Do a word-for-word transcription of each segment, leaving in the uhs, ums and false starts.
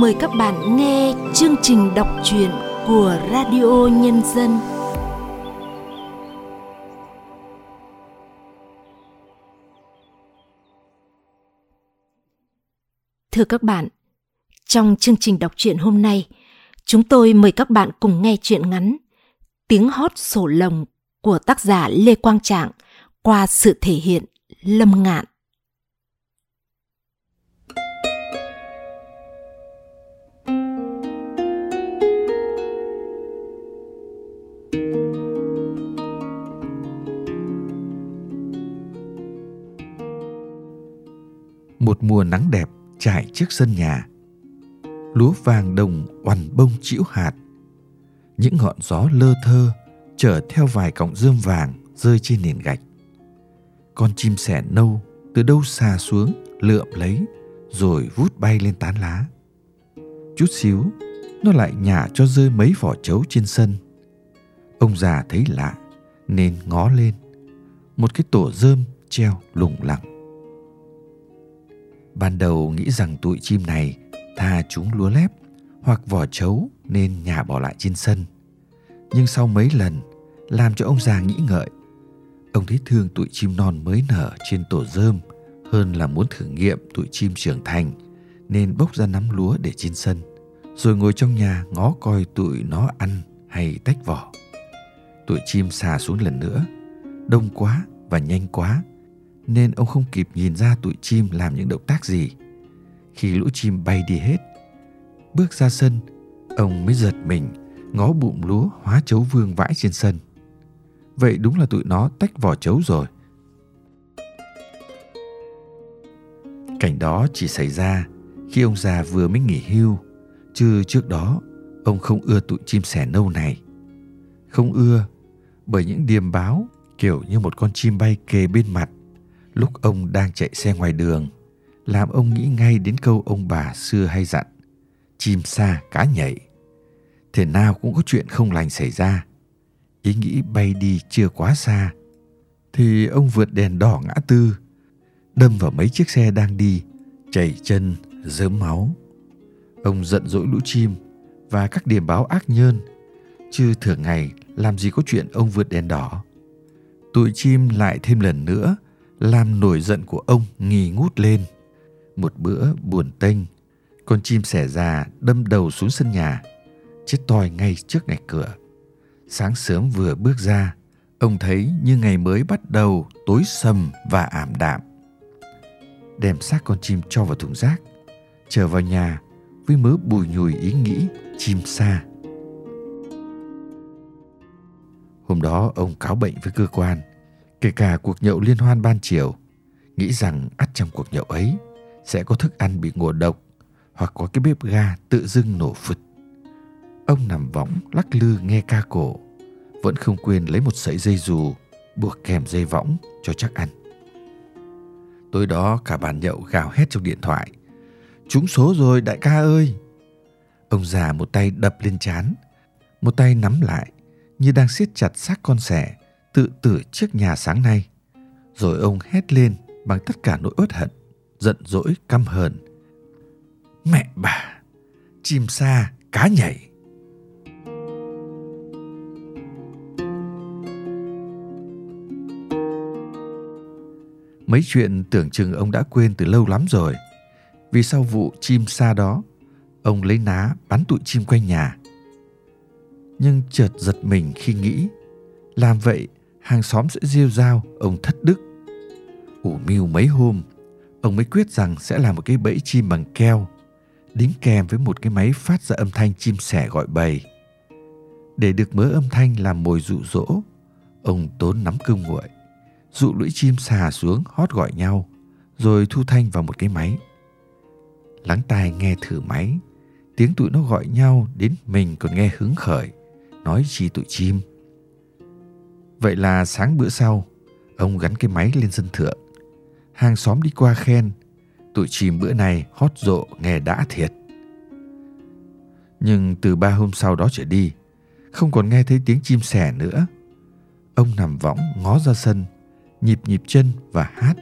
mời các bạn nghe chương trình đọc truyện của Radio Nhân dân. Thưa các bạn, trong chương trình đọc truyện hôm nay, chúng tôi mời các bạn cùng nghe truyện ngắn Tiếng hót sổ lồng của tác giả Lê Quang Trạng qua sự thể hiện Lâm Ngạn. Một mùa nắng đẹp trải trước sân nhà, lúa vàng đồng oằn bông trĩu hạt. Những ngọn gió lơ thơ chở theo vài cọng rơm vàng rơi trên nền gạch. Con chim sẻ nâu từ đâu xà xuống lượm lấy rồi vút bay lên tán lá. Chút xíu nó lại nhả cho rơi mấy vỏ trấu trên sân. Ông già thấy lạ nên ngó lên, một cái tổ rơm treo lủng lẳng. Ban đầu nghĩ rằng tụi chim này tha trúng lúa lép hoặc vỏ trấu nên nhả bỏ lại trên sân. Nhưng sau mấy lần làm cho ông già nghĩ ngợi, ông thấy thương tụi chim non mới nở trên tổ rơm hơn là muốn thử nghiệm tụi chim trưởng thành, nên bốc ra nắm lúa để trên sân, rồi ngồi trong nhà ngó coi tụi nó ăn hay tách vỏ. Tụi chim xà xuống lần nữa, đông quá và nhanh quá, nên ông không kịp nhìn ra tụi chim làm những động tác gì. Khi lũ chim bay đi hết, bước ra sân, ông mới giật mình ngó bụm lúa hóa trấu vương vãi trên sân. Vậy đúng là tụi nó tách vỏ trấu rồi. Cảnh đó chỉ xảy ra khi ông già vừa mới nghỉ hưu, chứ trước đó ông không ưa tụi chim sẻ nâu này. Không ưa bởi những điềm báo kiểu như một con chim bay kề bên mặt lúc ông đang chạy xe ngoài đường, làm ông nghĩ ngay đến câu ông bà xưa hay dặn: chim sa cá nhảy. Thế nào cũng có chuyện không lành xảy ra. Ý nghĩ bay đi chưa quá xa thì ông vượt đèn đỏ ngã tư, đâm vào mấy chiếc xe đang đi, chảy chân rớm máu. Ông giận dỗi lũ chim và các điềm báo ác nhơn, chứ thường ngày làm gì có chuyện ông vượt đèn đỏ. Tụi chim lại thêm lần nữa làm nổi giận của ông nghi ngút lên. Một bữa buồn tênh, con chim sẻ già đâm đầu xuống sân nhà, chết toi ngay trước ngạch cửa. Sáng sớm vừa bước ra, ông thấy như ngày mới bắt đầu, tối sầm và ảm đạm. Đem xác con chim cho vào thùng rác, trở vào nhà với mớ bùi nhùi ý nghĩ chim sa. Hôm đó ông cáo bệnh với cơ quan, kể cả cuộc nhậu liên hoan ban chiều, nghĩ rằng ắt trong cuộc nhậu ấy sẽ có thức ăn bị ngộ độc hoặc có cái bếp ga tự dưng nổ phụt. Ông nằm võng lắc lư nghe ca cổ, vẫn không quên lấy một sợi dây dù buộc kèm dây võng cho chắc ăn. Tối đó cả bàn nhậu gào hét trong điện thoại: "Trúng số rồi đại ca ơi!" Ông già một tay đập lên trán, một tay nắm lại như đang siết chặt xác con sẻ tự tử trước nhà sáng nay. Rồi ông hét lên bằng tất cả nỗi uất hận, giận dỗi căm hờn: "Mẹ bà, chim sa cá nhảy!" Mấy chuyện tưởng chừng ông đã quên từ lâu lắm rồi, vì sau vụ chim sa đó, ông lấy ná bắn tụi chim quanh nhà. Nhưng chợt giật mình khi nghĩ làm vậy hàng xóm sẽ rêu rao ông thất đức. Ủ mưu mấy hôm, ông mới quyết rằng sẽ làm một cái bẫy chim bằng keo, đính kèm với một cái máy phát ra âm thanh chim sẻ gọi bầy. Để được mớ âm thanh làm mồi dụ dỗ, ông tốn nắm cơm nguội, dụ lũ chim xà xuống hót gọi nhau, rồi thu thanh vào một cái máy. Lắng tai nghe thử máy, tiếng tụi nó gọi nhau đến mình còn nghe hứng khởi, nói chi tụi chim. Vậy là sáng bữa sau, ông gắn cái máy lên sân thượng. Hàng xóm đi qua khen: "Tụi chim bữa này hót rộ nghe đã thiệt." Nhưng từ ba hôm sau đó trở đi, không còn nghe thấy tiếng chim sẻ nữa. Ông nằm võng ngó ra sân, nhịp nhịp chân và hát.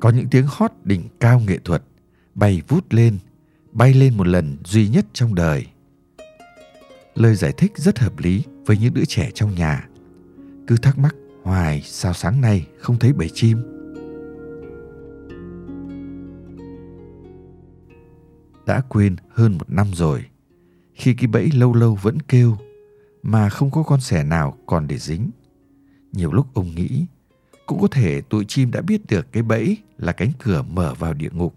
Có những tiếng hót đỉnh cao nghệ thuật, bay vút lên, bay lên một lần duy nhất trong đời. Lời giải thích rất hợp lý với những đứa trẻ trong nhà. Cứ thắc mắc hoài sao sáng nay không thấy bầy chim. Đã quên hơn một năm rồi, khi cái bẫy lâu lâu vẫn kêu mà không có con sẻ nào còn để dính. Nhiều lúc ông nghĩ cũng có thể tụi chim đã biết được cái bẫy là cánh cửa mở vào địa ngục.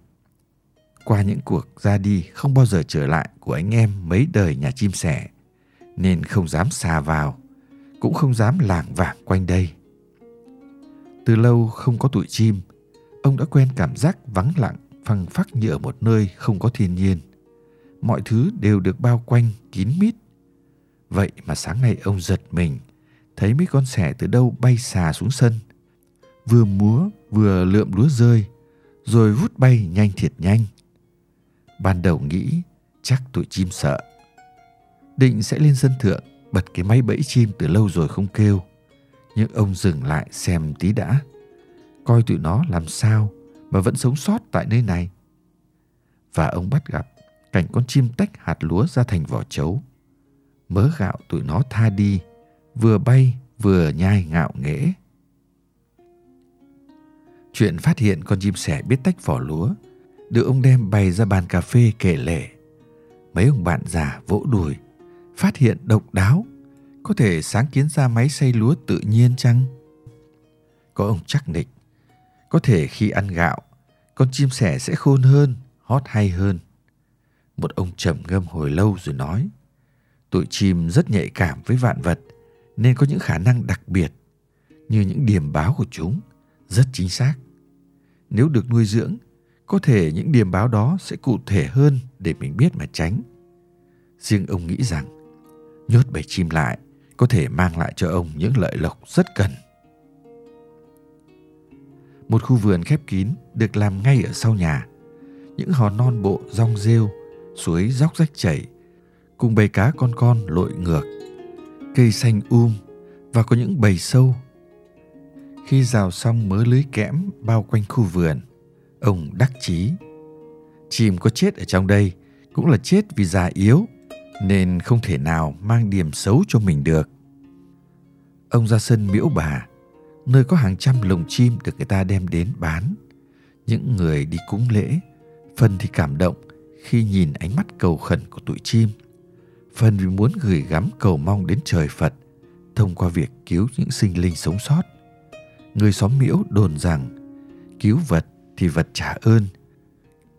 Qua những cuộc ra đi không bao giờ trở lại của anh em mấy đời nhà chim sẻ, nên không dám xà vào, cũng không dám lảng vảng quanh đây. Từ lâu không có tụi chim, ông đã quen cảm giác vắng lặng phăng phắc như ở một nơi không có thiên nhiên. Mọi thứ đều được bao quanh kín mít. Vậy mà sáng nay ông giật mình, thấy mấy con sẻ từ đâu bay xà xuống sân, vừa múa vừa lượm lúa rơi, rồi vút bay nhanh thiệt nhanh. Ban đầu nghĩ chắc tụi chim sợ, định sẽ lên sân thượng bật cái máy bẫy chim từ lâu rồi không kêu. Nhưng ông dừng lại xem tí đã, coi tụi nó làm sao mà vẫn sống sót tại nơi này. Và ông bắt gặp cảnh con chim tách hạt lúa ra thành vỏ trấu. Mớ gạo tụi nó tha đi, vừa bay vừa nhai ngạo nghễ. Chuyện phát hiện con chim sẻ biết tách vỏ lúa được ông đem bày ra bàn cà phê kể lể. Mấy ông bạn già vỗ đùi, phát hiện độc đáo, có thể sáng kiến ra máy xay lúa tự nhiên chăng? Có ông chắc nịch, có thể khi ăn gạo, con chim sẻ sẽ khôn hơn, hót hay hơn. Một ông trầm ngâm hồi lâu rồi nói, tụi chim rất nhạy cảm với vạn vật nên có những khả năng đặc biệt, như những điểm báo của chúng rất chính xác. Nếu được nuôi dưỡng, có thể những điểm báo đó sẽ cụ thể hơn để mình biết mà tránh. Riêng ông nghĩ rằng, nhốt bầy chim lại có thể mang lại cho ông những lợi lộc rất cần. Một khu vườn khép kín được làm ngay ở sau nhà. Những hòn non bộ rong rêu, suối róc rách chảy, cùng bầy cá con con lội ngược, cây xanh um và có những bầy sâu. Khi rào xong mớ lưới kẽm bao quanh khu vườn, ông đắc chí. Chim có chết ở trong đây cũng là chết vì già yếu, nên không thể nào mang điểm xấu cho mình được. Ông ra sân Miễu Bà, nơi có hàng trăm lồng chim được người ta đem đến bán. Những người đi cúng lễ, phần thì cảm động khi nhìn ánh mắt cầu khẩn của tụi chim, phần vì muốn gửi gắm cầu mong đến trời Phật thông qua việc cứu những sinh linh sống sót. Người xóm Miễu đồn rằng, cứu vật thì vật trả ơn,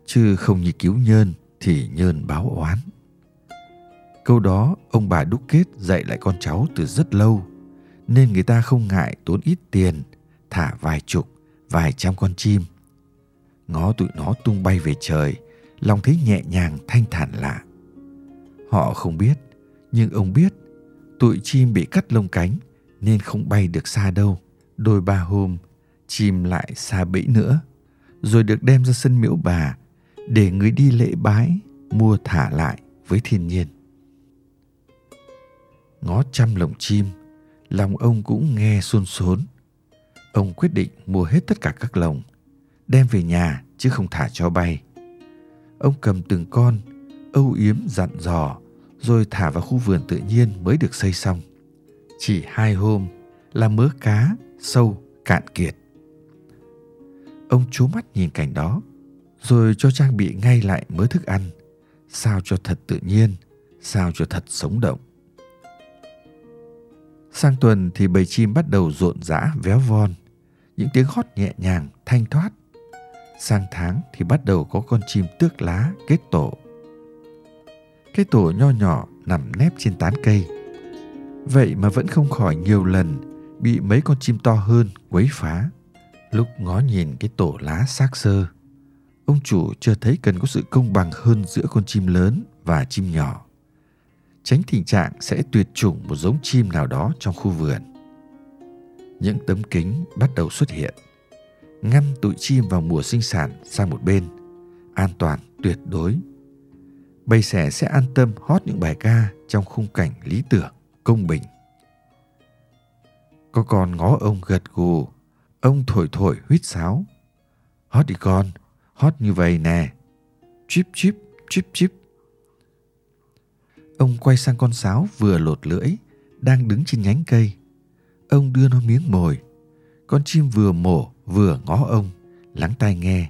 chứ không như cứu nhơn thì nhơn báo oán. Câu đó ông bà đúc kết dạy lại con cháu từ rất lâu, nên người ta không ngại tốn ít tiền, thả vài chục, vài trăm con chim. Ngó tụi nó tung bay về trời, lòng thấy nhẹ nhàng thanh thản lạ. Họ không biết, nhưng ông biết, tụi chim bị cắt lông cánh nên không bay được xa đâu. Đôi ba hôm, chim lại xa bẫy nữa, rồi được đem ra sân Miễu Bà để người đi lễ bái mua thả lại với thiên nhiên. Ngó trăm lồng chim, lòng ông cũng nghe xôn xốn. Ông quyết định mua hết tất cả các lồng, đem về nhà chứ không thả cho bay. Ông cầm từng con, âu yếm dặn dò, rồi thả vào khu vườn tự nhiên mới được xây xong. Chỉ hai hôm là mớ cá, sâu, cạn kiệt. Ông trố mắt nhìn cảnh đó, rồi cho trang bị ngay lại mớ thức ăn, sao cho thật tự nhiên, sao cho thật sống động. Sang tuần thì bầy chim bắt đầu rộn rã véo von, những tiếng hót nhẹ nhàng, thanh thoát. Sang tháng thì bắt đầu có con chim tước lá kết tổ. Cái tổ nho nhỏ nằm nép trên tán cây, vậy mà vẫn không khỏi nhiều lần bị mấy con chim to hơn quấy phá. Lúc ngó nhìn cái tổ lá xác xơ, ông chủ chưa thấy cần có sự công bằng hơn giữa con chim lớn và chim nhỏ, tránh tình trạng sẽ tuyệt chủng một giống chim nào đó trong khu vườn. Những tấm kính bắt đầu xuất hiện, ngăn tụi chim vào mùa sinh sản sang một bên, an toàn tuyệt đối. Bầy sẻ sẽ an tâm hót những bài ca trong khung cảnh lý tưởng, công bình. Có con ngó ông gật gù, ông thổi thổi huýt sáo. Hót đi con, hót như vậy nè. Chíp chíp, chíp chíp. Ông quay sang con sáo vừa lột lưỡi, đang đứng trên nhánh cây. Ông đưa nó miếng mồi. Con chim vừa mổ vừa ngó ông, lắng tai nghe.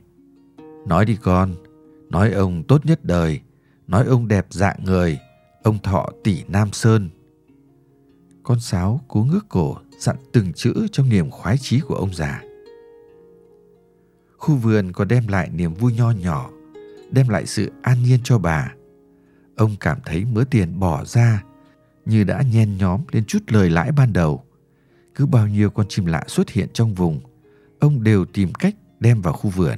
Nói đi con, nói ông tốt nhất đời, nói ông đẹp dạng người, ông thọ tỷ Nam Sơn. Con sáo cố ngước cổ dặn từng chữ trong niềm khoái chí của ông già. Khu vườn còn đem lại niềm vui nho nhỏ, đem lại sự an nhiên cho bà. Ông cảm thấy mớ tiền bỏ ra như đã nhen nhóm lên chút lời lãi ban đầu. Cứ bao nhiêu con chim lạ xuất hiện trong vùng, ông đều tìm cách đem vào khu vườn.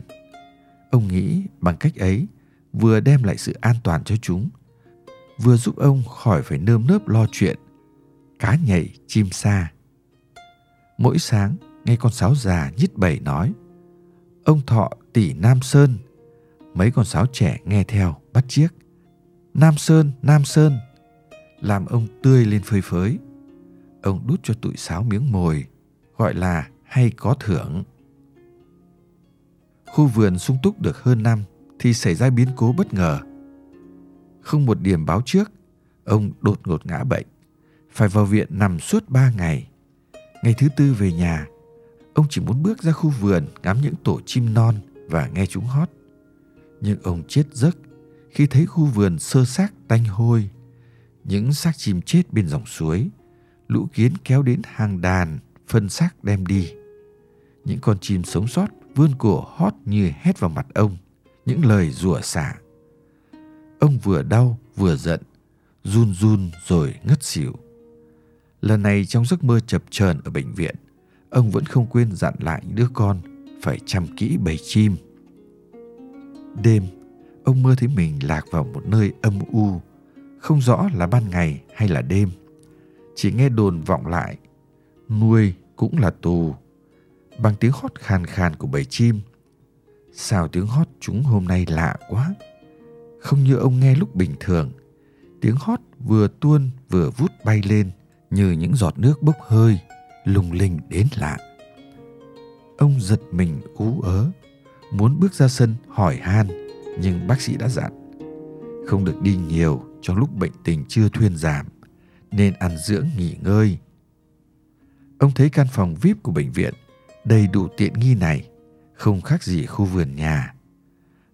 Ông nghĩ bằng cách ấy vừa đem lại sự an toàn cho chúng, vừa giúp ông khỏi phải nơm nớp lo chuyện cá nhảy chim sa. Mỗi sáng nghe con sáo già nhít bẩy nói ông thọ tỷ Nam Sơn, mấy con sáo trẻ nghe theo bắt chiếc Nam Sơn, Nam Sơn, làm ông tươi lên phơi phới. Ông đút cho tụi sáo miếng mồi, gọi là hay có thưởng. Khu vườn sung túc được hơn năm thì xảy ra biến cố bất ngờ. Không một điểm báo trước, ông đột ngột ngã bệnh, phải vào viện nằm suốt ba ngày. Ngày thứ tư về nhà, ông chỉ muốn bước ra khu vườn ngắm những tổ chim non và nghe chúng hót. Nhưng ông chết giấc khi thấy khu vườn xơ xác tanh hôi, những xác chim chết bên dòng suối, lũ kiến kéo đến hàng đàn, phân xác đem đi. Những con chim sống sót vươn cổ hót như hét vào mặt ông những lời rủa xả. Ông vừa đau vừa giận, run run rồi ngất xỉu. Lần này trong giấc mơ chập chờn ở bệnh viện, ông vẫn không quên dặn lại những đứa con phải chăm kỹ bầy chim. Đêm, ông mơ thấy mình lạc vào một nơi âm u, không rõ là ban ngày hay là đêm. Chỉ nghe đồn vọng lại, nuôi cũng là tù, bằng tiếng hót khàn khàn của bầy chim. Sao tiếng hót chúng hôm nay lạ quá, không như ông nghe lúc bình thường. Tiếng hót vừa tuôn vừa vút bay lên như những giọt nước bốc hơi, lung linh đến lạ. Ông giật mình ú ớ, muốn bước ra sân hỏi han, nhưng bác sĩ đã dặn không được đi nhiều trong lúc bệnh tình chưa thuyên giảm, nên ăn dưỡng nghỉ ngơi. Ông thấy căn phòng vi ai pi của bệnh viện đầy đủ tiện nghi này không khác gì khu vườn nhà,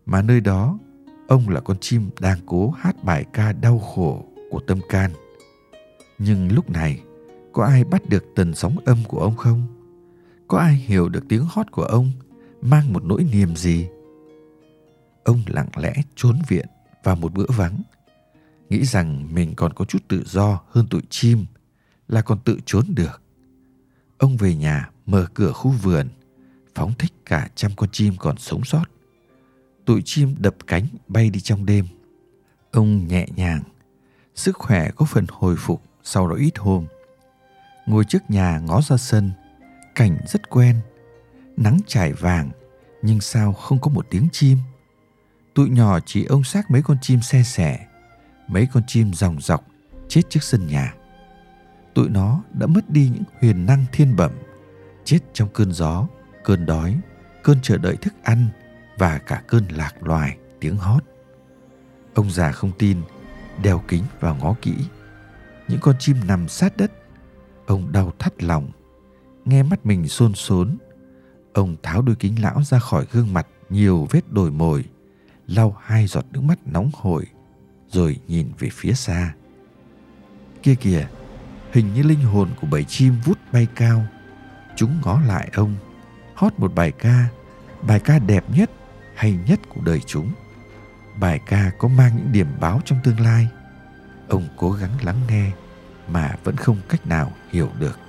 mà nơi đó ông là con chim đang cố hát bài ca đau khổ của tâm can. Nhưng lúc này có ai bắt được tần sóng âm của ông không? Có ai hiểu được tiếng hót của ông mang một nỗi niềm gì? Ông lặng lẽ trốn viện vào một bữa vắng, nghĩ rằng mình còn có chút tự do hơn tụi chim, là còn tự trốn được. Ông về nhà mở cửa khu vườn, phóng thích cả trăm con chim còn sống sót. Tụi chim đập cánh bay đi trong đêm. Ông nhẹ nhàng, sức khỏe có phần hồi phục sau đó ít hôm. Ngồi trước nhà ngó ra sân, cảnh rất quen, nắng chải vàng, nhưng sao không có một tiếng chim. Tụi nhỏ chỉ ông xác mấy con chim se sẻ, mấy con chim ròng rọc chết trước sân nhà. Tụi nó đã mất đi những huyền năng thiên bẩm, chết trong cơn gió, cơn đói, cơn chờ đợi thức ăn và cả cơn lạc loài tiếng hót. Ông già không tin, đeo kính vào ngó kỹ. Những con chim nằm sát đất. Ông đau thắt lòng, nghe mắt mình xôn xốn. Ông tháo đôi kính lão ra khỏi gương mặt nhiều vết đồi mồi, lau hai giọt nước mắt nóng hổi, rồi nhìn về phía xa. Kia kìa, hình như linh hồn của bầy chim vút bay cao. Chúng ngó lại ông, hót một bài ca, bài ca đẹp nhất, hay nhất của đời chúng. Bài ca có mang những điểm báo trong tương lai. Ông cố gắng lắng nghe mà vẫn không cách nào hiểu được.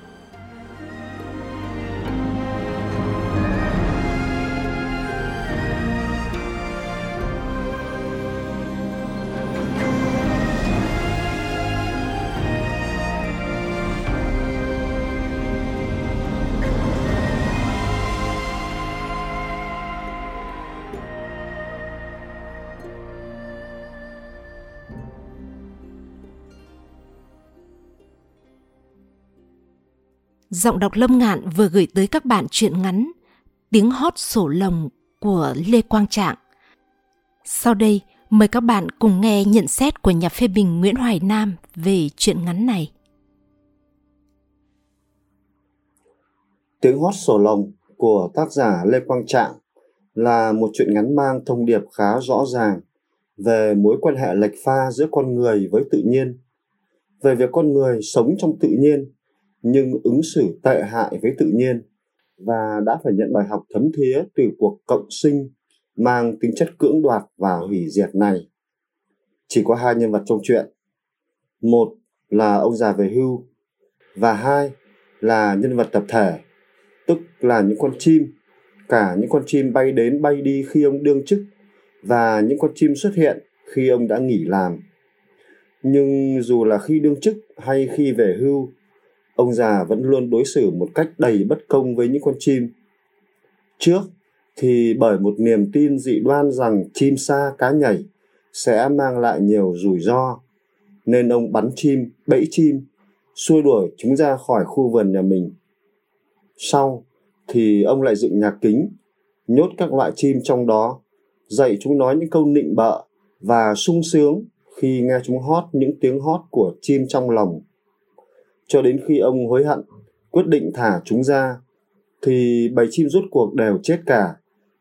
Giọng đọc Lâm Ngạn vừa gửi tới các bạn truyện ngắn Tiếng hót sổ lồng của Lê Quang Trạng. Sau đây, Mời các bạn cùng nghe nhận xét của nhà phê bình Nguyễn Hoài Nam về truyện ngắn này. Tiếng hót sổ lồng của tác giả Lê Quang Trạng là một truyện ngắn mang thông điệp khá rõ ràng về mối quan hệ lệch pha giữa con người với tự nhiên, về việc con người sống trong tự nhiên nhưng ứng xử tệ hại với tự nhiên và đã phải nhận bài học thấm thía từ cuộc cộng sinh mang tính chất cưỡng đoạt và hủy diệt này. Chỉ có hai nhân vật trong truyện, một là ông già về hưu và hai là nhân vật tập thể, tức là những con chim, cả những con chim bay đến bay đi khi ông đương chức và những con chim xuất hiện khi ông đã nghỉ làm. Nhưng dù là khi đương chức hay khi về hưu, ông già vẫn luôn đối xử một cách đầy bất công với những con chim. Trước thì bởi một niềm tin dị đoan rằng chim sa cá nhảy sẽ mang lại nhiều rủi ro, nên ông bắn chim, bẫy chim, xua đuổi chúng ra khỏi khu vườn nhà mình. Sau thì ông lại dựng nhà kính, nhốt các loại chim trong đó, dạy chúng nói những câu nịnh bợ và sung sướng khi nghe chúng hót những tiếng hót của chim trong lòng. Cho đến khi ông hối hận, quyết định thả chúng ra, thì bầy chim rốt cuộc đều chết cả,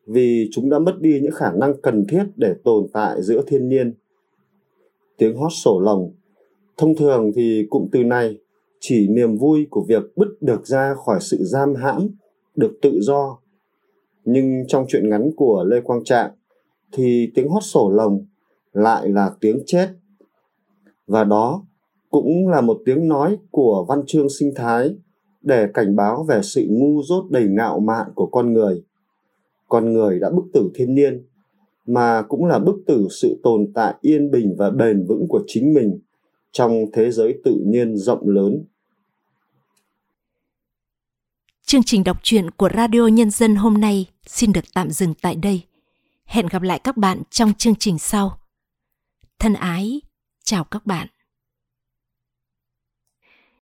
vì chúng đã mất đi những khả năng cần thiết để tồn tại giữa thiên nhiên. Tiếng hót sổ lồng. Thông thường thì cụm từ này chỉ niềm vui của việc bứt được ra khỏi sự giam hãm, được tự do. Nhưng trong truyện ngắn của Lê Quang Trạng thì tiếng hót sổ lồng lại là tiếng chết. Và đó cũng là một tiếng nói của văn chương sinh thái để cảnh báo về sự ngu dốt đầy ngạo mạn của con người. Con người đã bức tử thiên nhiên, mà cũng là bức tử sự tồn tại yên bình và bền vững của chính mình trong thế giới tự nhiên rộng lớn. Chương trình đọc truyện của Radio Nhân dân hôm nay xin được tạm dừng tại đây. Hẹn gặp lại các bạn trong chương trình sau. Thân ái, chào các bạn.